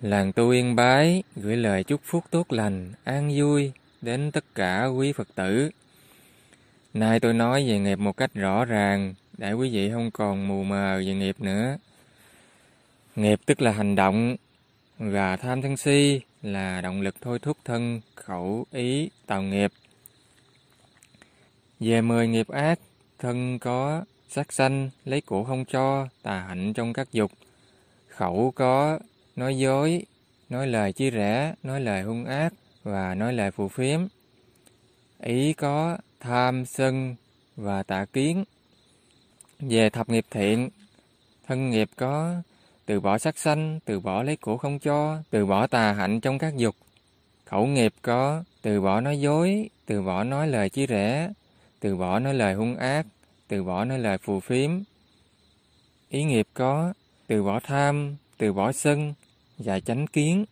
Làng tu Yên Bái gửi lời chúc phúc tốt lành, an vui đến tất cả quý Phật tử. Nay tôi nói về nghiệp một cách rõ ràng để quý vị không còn mù mờ về nghiệp nữa. Nghiệp tức là hành động, và tham sân si là động lực thôi thúc thân, khẩu, ý tạo nghiệp. Về 10 nghiệp ác, thân có sát sanh, lấy của không cho, tà hạnh trong các dục. Khẩu có nói dối, nói lời chia rẽ, nói lời hung ác và nói lời phù phiếm. Ý có tham, sân và tà kiến. Về thập nghiệp thiện, thân nghiệp có từ bỏ sát sanh, từ bỏ lấy của không cho, từ bỏ tà hạnh trong các dục. Khẩu nghiệp có từ bỏ nói dối, từ bỏ nói lời chia rẽ, từ bỏ nói lời hung ác, từ bỏ nói lời phù phiếm. Ý nghiệp có từ bỏ tham, từ bỏ sân và chánh kiến.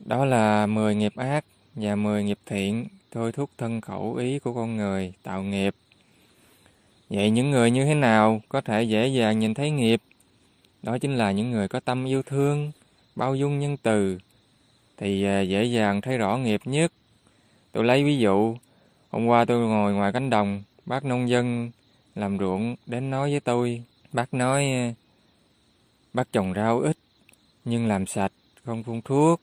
Đó là 10 nghiệp ác và 10 nghiệp thiện thôi thúc thân khẩu ý của con người tạo nghiệp. Vậy những người như thế nào có thể dễ dàng nhìn thấy nghiệp? Đó chính là những người có tâm yêu thương, bao dung nhân từ, thì dễ dàng thấy rõ nghiệp nhất. Tôi lấy ví dụ, hôm qua tôi ngồi ngoài cánh đồng, bác nông dân làm ruộng đến nói với tôi. Bác nói, bác trồng rau ít, nhưng làm sạch, không phun thuốc.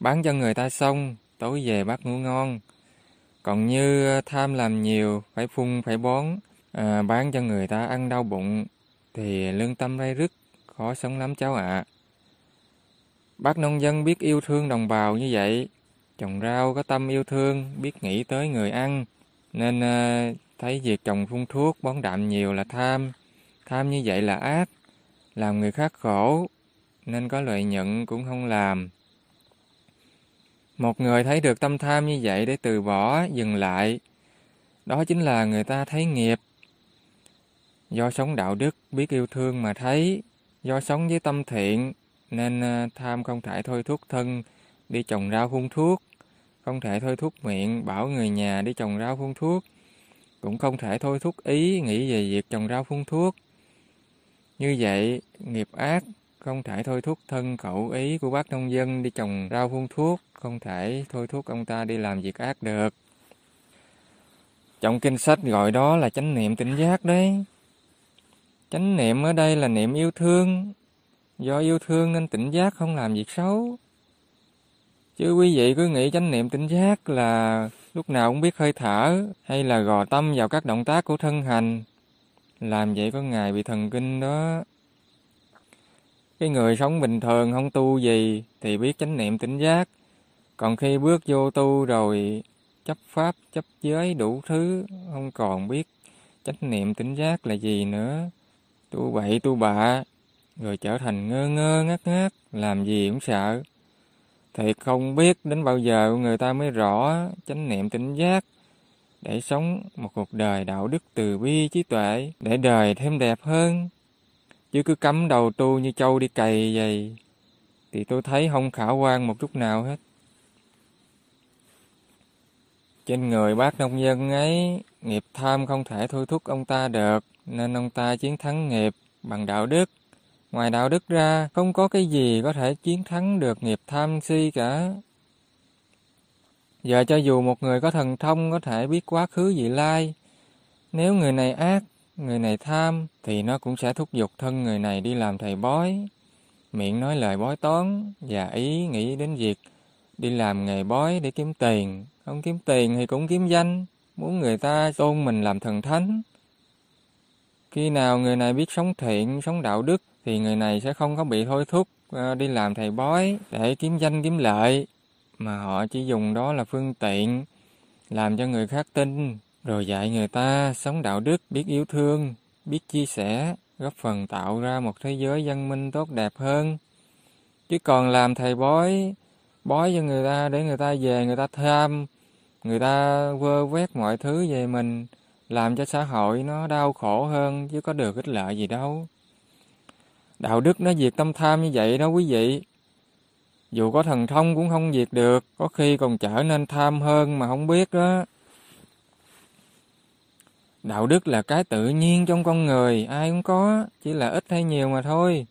Bán cho người ta xong, tối về bác ngủ ngon. Còn như tham làm nhiều, phải phun, phải bón, bán cho người ta ăn đau bụng, thì lương tâm ray rứt, khó sống lắm cháu ạ. Bác nông dân biết yêu thương đồng bào như vậy, trồng rau có tâm yêu thương, biết nghĩ tới người ăn, nên thấy việc trồng phun thuốc, bón đạm nhiều là tham. Tham như vậy là ác, làm người khác khổ, nên có lợi nhuận cũng không làm. Một người thấy được tâm tham như vậy để từ bỏ, dừng lại, đó chính là người ta thấy nghiệp. Do sống đạo đức, biết yêu thương mà thấy, do sống với tâm thiện, nên tham không thể thôi thúc thân đi trồng rau phun thuốc, không thể thôi thúc miệng bảo người nhà đi trồng rau phun thuốc, cũng không thể thôi thúc ý nghĩ về việc trồng rau phun thuốc. Như vậy, nghiệp ác không thể thôi thúc thân khẩu ý của bác nông dân đi trồng rau phun thuốc, không thể thôi thúc ông ta đi làm việc ác được. Trong kinh sách gọi đó là chánh niệm tỉnh giác đấy. Chánh niệm ở đây là niệm yêu thương. Do yêu thương nên tỉnh giác không làm việc xấu. Chứ quý vị cứ nghĩ chánh niệm tỉnh giác là lúc nào cũng biết hơi thở hay là gò tâm vào các động tác của thân hành. Làm vậy có ngày bị thần kinh đó. Cái người sống bình thường không tu gì thì biết chánh niệm tỉnh giác. Còn khi bước vô tu rồi chấp pháp, chấp giới đủ thứ, không còn biết chánh niệm tỉnh giác là gì nữa. Tu bậy tu bạ, rồi trở thành ngơ ngơ ngác ngác, làm gì cũng sợ. Thì không biết đến bao giờ người ta mới rõ chánh niệm tỉnh giác để sống một cuộc đời đạo đức từ bi trí tuệ, để đời thêm đẹp hơn. Chứ cứ cắm đầu tu như trâu đi cày vậy thì tôi thấy không khả quan một chút nào hết. Trên người bác nông dân ấy, nghiệp tham không thể thôi thúc ông ta được, nên ông ta chiến thắng nghiệp bằng đạo đức. Ngoài đạo đức ra, không có cái gì có thể chiến thắng được nghiệp tham si cả. Giờ cho dù một người có thần thông, có thể biết quá khứ vị lai, nếu người này ác, người này tham, thì nó cũng sẽ thúc giục thân người này đi làm thầy bói, miệng nói lời bói toán và ý nghĩ đến việc đi làm nghề bói để kiếm tiền. Không kiếm tiền thì cũng kiếm danh, muốn người ta tôn mình làm thần thánh. Khi nào người này biết sống thiện, sống đạo đức, thì người này sẽ không có bị thôi thúc đi làm thầy bói để kiếm danh kiếm lợi, mà họ chỉ dùng đó là phương tiện làm cho người khác tin, rồi dạy người ta sống đạo đức, biết yêu thương, biết chia sẻ, góp phần tạo ra một thế giới văn minh tốt đẹp hơn. Chứ còn làm thầy bói, bói cho người ta để người ta về, người ta tham, người ta vơ vét mọi thứ về mình, làm cho xã hội nó đau khổ hơn, chứ có được ích lợi gì đâu. Đạo đức nó diệt tâm tham như vậy đó quý vị. Dù có thần thông cũng không diệt được, có khi còn trở nên tham hơn mà không biết đó. Đạo đức là cái tự nhiên trong con người, ai cũng có, chỉ là ít hay nhiều mà thôi.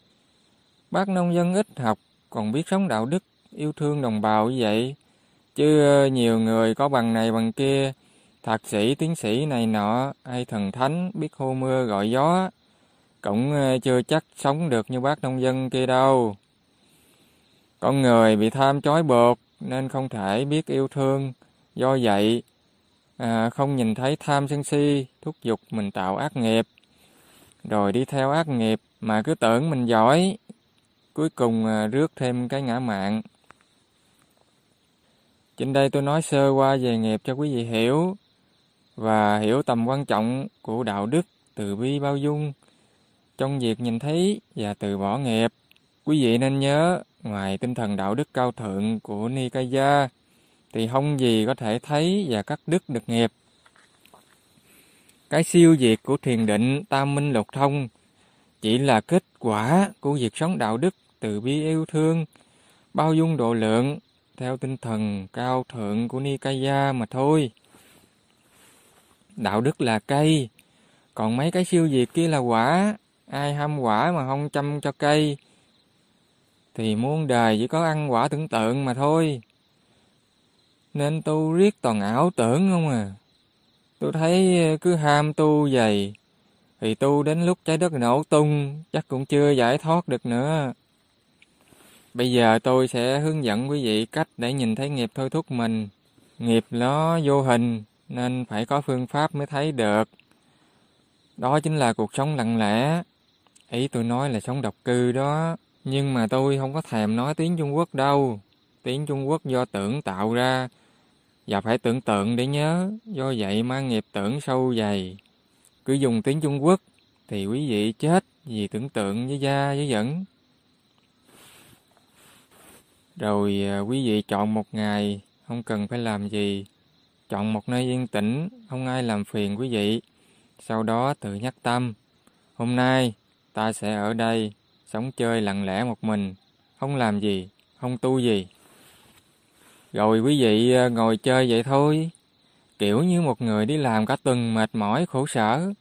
Bác nông dân ít học, còn biết sống đạo đức, yêu thương đồng bào như vậy. Chứ nhiều người có bằng này bằng kia, thạc sĩ, tiến sĩ này nọ, hay thần thánh, biết hô mưa gọi gió, cũng chưa chắc sống được như bác nông dân kia đâu. Con người bị tham trói buộc nên không thể biết yêu thương. Do vậy, không nhìn thấy tham sân si, thúc giục mình tạo ác nghiệp, rồi đi theo ác nghiệp mà cứ tưởng mình giỏi, cuối cùng rước thêm cái ngã mạn. Trên đây tôi nói sơ qua về nghiệp cho quý vị hiểu, và hiểu tầm quan trọng của đạo đức, từ bi bao dung trong việc nhìn thấy và từ bỏ nghiệp. Quý vị nên nhớ, ngoài tinh thần đạo đức cao thượng của Nikaya, thì không gì có thể thấy và cắt đứt được nghiệp. Cái siêu diệt của thiền định tam minh lục thông chỉ là kết quả của việc sống đạo đức, từ bi yêu thương, bao dung độ lượng, theo tinh thần cao thượng của Nikaya mà thôi. Đạo đức là cây, còn mấy cái siêu diệt kia là quả. Ai ham quả mà không chăm cho cây, thì muôn đời chỉ có ăn quả tưởng tượng mà thôi. Nên tu riết toàn ảo tưởng không à. Tôi thấy cứ ham tu vậy, thì tu đến lúc trái đất nổ tung, chắc cũng chưa giải thoát được nữa. Bây giờ tôi sẽ hướng dẫn quý vị cách để nhìn thấy nghiệp thôi thúc mình. Nghiệp nó vô hình, nên phải có phương pháp mới thấy được. Đó chính là cuộc sống lặng lẽ. Ý tôi nói là sống độc cư đó. Nhưng mà tôi không có thèm nói tiếng Trung Quốc đâu. Tiếng Trung Quốc do tưởng tạo ra, và phải tưởng tượng để nhớ. Do vậy mang nghiệp tưởng sâu dày. Cứ dùng tiếng Trung Quốc thì quý vị chết vì tưởng tượng với da với dẫn. Rồi quý vị chọn một ngày không cần phải làm gì, chọn một nơi yên tĩnh, không ai làm phiền quý vị. Sau đó tự nhắc tâm: hôm nay ta sẽ ở đây sống chơi lặng lẽ một mình, không làm gì, không tu gì. Rồi quý vị ngồi chơi vậy thôi, kiểu như một người đi làm cả tuần mệt mỏi khổ sở,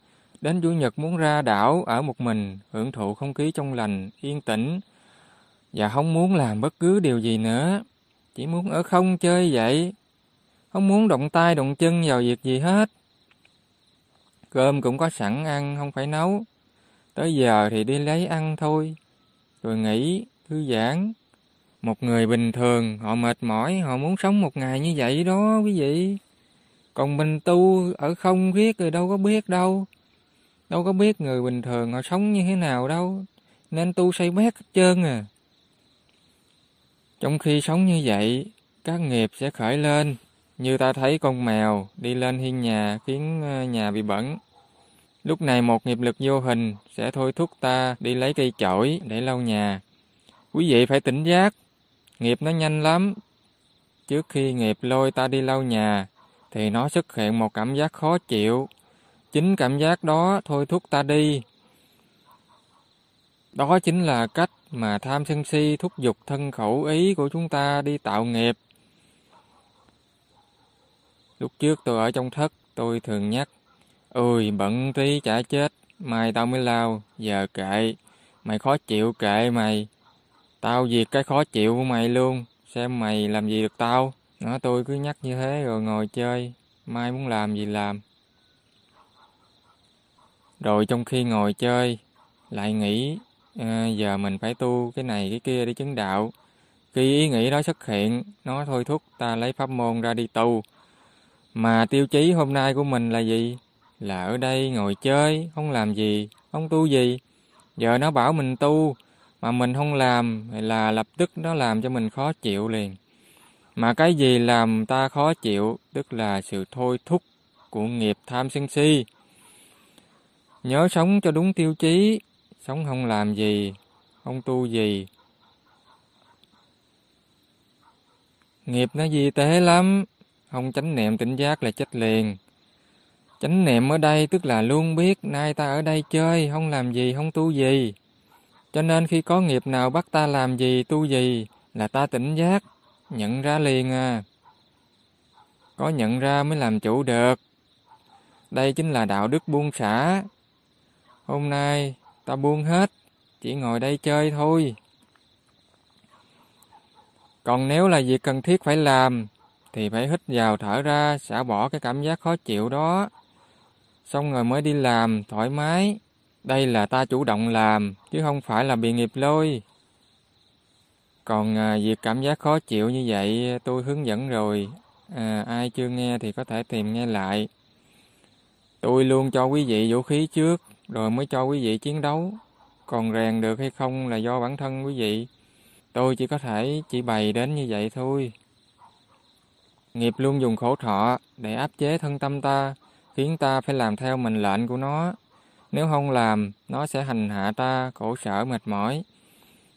đến chủ nhật muốn ra đảo ở một mình, hưởng thụ không khí trong lành, yên tĩnh, và không muốn làm bất cứ điều gì nữa, chỉ muốn ở không chơi vậy, không muốn động tay động chân vào việc gì hết. Cơm cũng có sẵn ăn, không phải nấu, tới giờ thì đi lấy ăn thôi, rồi nghỉ, thư giãn. Một người bình thường, họ mệt mỏi, họ muốn sống một ngày như vậy đó quý vị. Còn mình tu ở không biết rồi đâu có biết đâu. Đâu có biết người bình thường họ sống như thế nào đâu. Nên tu say bét hết trơn à. Trong khi sống như vậy, các nghiệp sẽ khởi lên. Như ta thấy con mèo đi lên hiên nhà khiến nhà bị bẩn. Lúc này một nghiệp lực vô hình sẽ thôi thúc ta đi lấy cây chổi để lau nhà. Quý vị phải tỉnh giác, nghiệp nó nhanh lắm. Trước khi nghiệp lôi ta đi lau nhà, thì nó xuất hiện một cảm giác khó chịu. Chính cảm giác đó thôi thúc ta đi. Đó chính là cách mà tham sân si thúc giục thân khẩu ý của chúng ta đi tạo nghiệp. Lúc trước tôi ở trong thất, tôi thường nhắc: ôi bận tí chả chết, mai tao mới lau, giờ kệ, mày khó chịu kệ mày, tao diệt cái khó chịu của mày luôn, xem mày làm gì được tao. Nó tôi cứ nhắc như thế rồi ngồi chơi, mai muốn làm gì làm. Rồi trong khi ngồi chơi, lại nghĩ giờ mình phải tu cái này cái kia để chứng đạo. Khi ý nghĩ đó xuất hiện, nó thôi thúc ta lấy pháp môn ra đi tu. Mà tiêu chí hôm nay của mình là gì? Là ở đây ngồi chơi, không làm gì, không tu gì. Giờ nó bảo mình tu, mà mình không làm, là lập tức nó làm cho mình khó chịu liền. Mà cái gì làm ta khó chịu, tức là sự thôi thúc của nghiệp tham sân si. Nhớ sống cho đúng tiêu chí, sống không làm gì, không tu gì. Nghiệp nó vi tế lắm, không chánh niệm tỉnh giác là chết liền. Chánh niệm ở đây tức là luôn biết nay ta ở đây chơi, không làm gì, không tu gì. Cho nên khi có nghiệp nào bắt ta làm gì, tu gì là ta tỉnh giác, nhận ra liền à. Có nhận ra mới làm chủ được. Đây chính là đạo đức buông xả. Hôm nay ta buông hết, chỉ ngồi đây chơi thôi. Còn nếu là việc cần thiết phải làm thì phải hít vào thở ra, xả bỏ cái cảm giác khó chịu đó, xong rồi mới đi làm thoải mái. Đây là ta chủ động làm chứ không phải là bị nghiệp lôi. Còn việc cảm giác khó chịu như vậy tôi hướng dẫn rồi, ai chưa nghe thì có thể tìm nghe lại. Tôi luôn cho quý vị vũ khí trước rồi mới cho quý vị chiến đấu. Còn rèn được hay không là do bản thân quý vị. Tôi chỉ có thể chỉ bày đến như vậy thôi. Nghiệp luôn dùng khổ thọ để áp chế thân tâm ta, khiến ta phải làm theo mệnh lệnh của nó. Nếu không làm, nó sẽ hành hạ ta, khổ sở, mệt mỏi.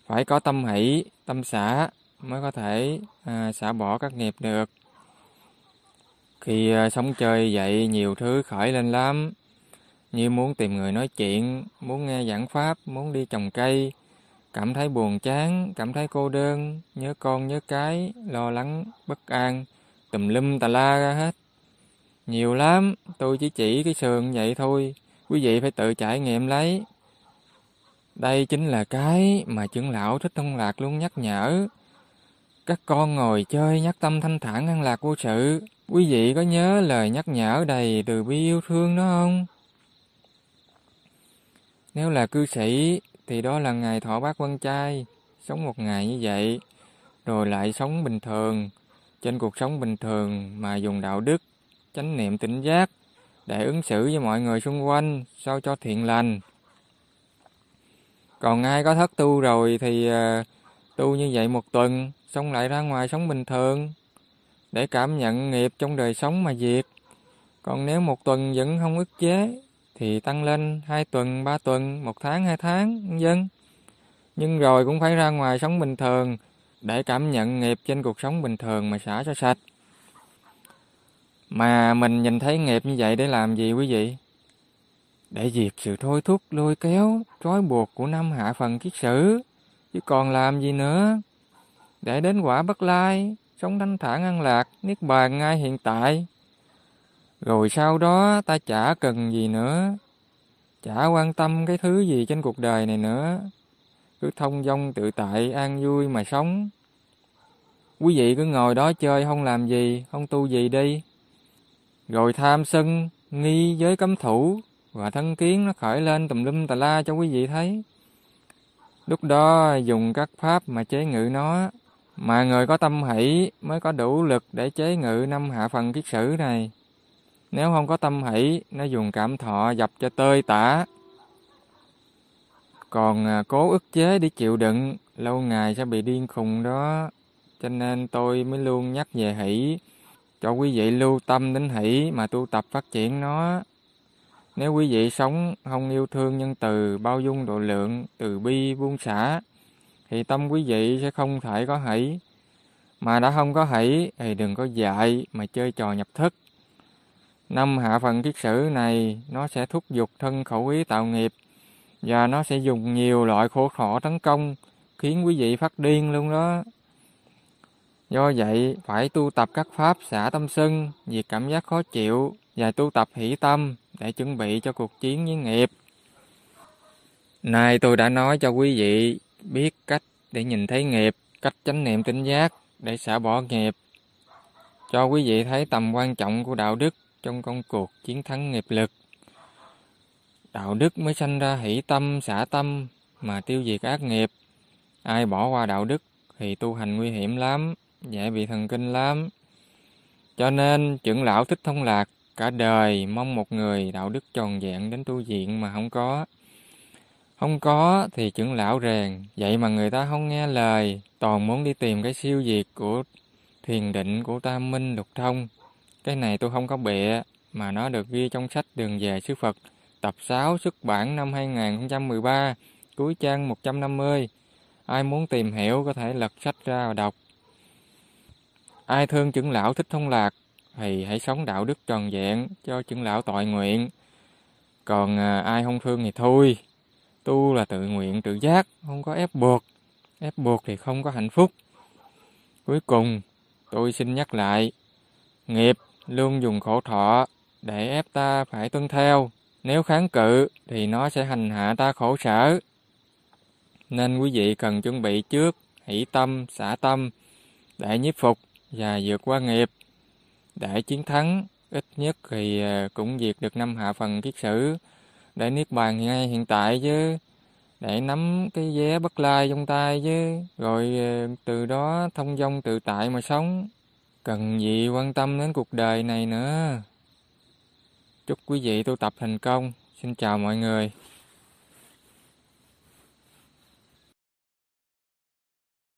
Phải có tâm hỷ, tâm xả mới có thể xả bỏ các nghiệp được. Khi sống chơi vậy, nhiều thứ khởi lên lắm. Như muốn tìm người nói chuyện, muốn nghe giảng pháp, muốn đi trồng cây, cảm thấy buồn chán, cảm thấy cô đơn, nhớ con nhớ cái, lo lắng, bất an, tùm lum tà la ra hết. Nhiều lắm, tôi chỉ cái sườn vậy thôi. Quý vị phải tự trải nghiệm lấy. Đây chính là cái mà trưởng lão Thích Thông Lạc luôn nhắc nhở. Các con ngồi chơi nhắc tâm thanh thản an lạc vô sự. Quý vị có nhớ lời nhắc nhở đầy từ bi yêu thương đó không? Nếu là cư sĩ thì đó là ngày thọ bát quan trai. Sống một ngày như vậy rồi lại sống bình thường. Trên cuộc sống bình thường mà dùng đạo đức, chánh niệm tỉnh giác để ứng xử với mọi người xung quanh sao cho thiện lành. Còn ai có thất tu rồi thì tu như vậy một tuần, xong lại ra ngoài sống bình thường để cảm nhận nghiệp trong đời sống mà diệt. Còn nếu một tuần vẫn không ức chế thì tăng lên 2 tuần, 3 tuần, 1 tháng, 2 tháng vân. Nhưng rồi cũng phải ra ngoài sống bình thường để cảm nhận nghiệp trên cuộc sống bình thường mà xả cho sạch. Mà mình nhìn thấy nghiệp như vậy để làm gì quý vị? Để diệt sự thôi thúc, lôi kéo, trói buộc của năm hạ phần kiết sử. Chứ còn làm gì nữa? Để đến quả bất lai, sống thanh thản an lạc, niết bàn ngay hiện tại. Rồi sau đó ta chả cần gì nữa, chả quan tâm cái thứ gì trên cuộc đời này nữa. Cứ thông dong tự tại, an vui mà sống. Quý vị cứ ngồi đó chơi, không làm gì, không tu gì đi. Rồi tham sân, nghi giới cấm thủ và thân kiến nó khởi lên tùm lum tà la cho quý vị thấy. Lúc đó dùng các pháp mà chế ngự nó. Mà người có tâm hỷ mới có đủ lực để chế ngự năm hạ phần kiết sử này. Nếu không có tâm hỷ, nó dùng cảm thọ dập cho tơi tả. Còn cố ức chế để chịu đựng, lâu ngày sẽ bị điên khùng đó. Cho nên tôi mới luôn nhắc về hỷ, cho quý vị lưu tâm đến hỷ mà tu tập phát triển nó. Nếu quý vị sống không yêu thương nhân từ, bao dung độ lượng, từ bi buông xả, thì tâm quý vị sẽ không thể có hỷ. Mà đã không có hỷ thì đừng có dại mà chơi trò nhập thức. Năm hạ phần kiết sử này nó sẽ thúc giục thân khẩu ý tạo nghiệp, và nó sẽ dùng nhiều loại khổ khổ tấn công, khiến quý vị phát điên luôn đó. Do vậy, phải tu tập các pháp xả tâm sân, diệt cảm giác khó chịu và tu tập hỷ tâm để chuẩn bị cho cuộc chiến với nghiệp. Nay tôi đã nói cho quý vị biết cách để nhìn thấy nghiệp, cách chánh niệm tỉnh giác để xả bỏ nghiệp, cho quý vị thấy tầm quan trọng của đạo đức trong công cuộc chiến thắng nghiệp lực. Đạo đức mới sanh ra hỷ tâm, xả tâm mà tiêu diệt ác nghiệp. Ai bỏ qua đạo đức thì tu hành nguy hiểm lắm, dễ bị thần kinh lắm. Cho nên trưởng lão Thích Thông Lạc cả đời mong một người đạo đức tròn vẹn đến tu viện mà không có. Không có thì trưởng lão rèn, vậy mà người ta không nghe lời, toàn muốn đi tìm cái siêu diệt của thiền định, của tam minh lục thông. Cái này tôi không có bịa, mà nó được ghi trong sách Đường về Sư Phật Tập 6 xuất bản năm 2013, cuối trang 150. Ai muốn tìm hiểu có thể lật sách ra và đọc. Ai thương trưởng lão Thích Thông Lạc thì hãy sống đạo đức tròn vẹn cho trưởng lão tội nguyện. Còn ai không thương thì thôi. Tu là tự nguyện, tự giác, không có ép buộc. Ép buộc thì không có hạnh phúc. Cuối cùng, tôi xin nhắc lại, nghiệp luôn dùng khổ thọ để ép ta phải tuân theo. Nếu kháng cự thì nó sẽ hành hạ ta khổ sở. Nên quý vị cần chuẩn bị trước hỷ tâm, xả tâm để nhiếp phục và vượt qua nghiệp. Để chiến thắng ít nhất thì cũng diệt được 5 hạ phần kiết sử để niết bàn ngay hiện tại chứ, để nắm cái vé bất lai trong tay chứ, rồi từ đó thông dong tự tại mà sống, cần gì quan tâm đến cuộc đời này nữa. Chúc quý vị tu tập thành công. Xin chào mọi người.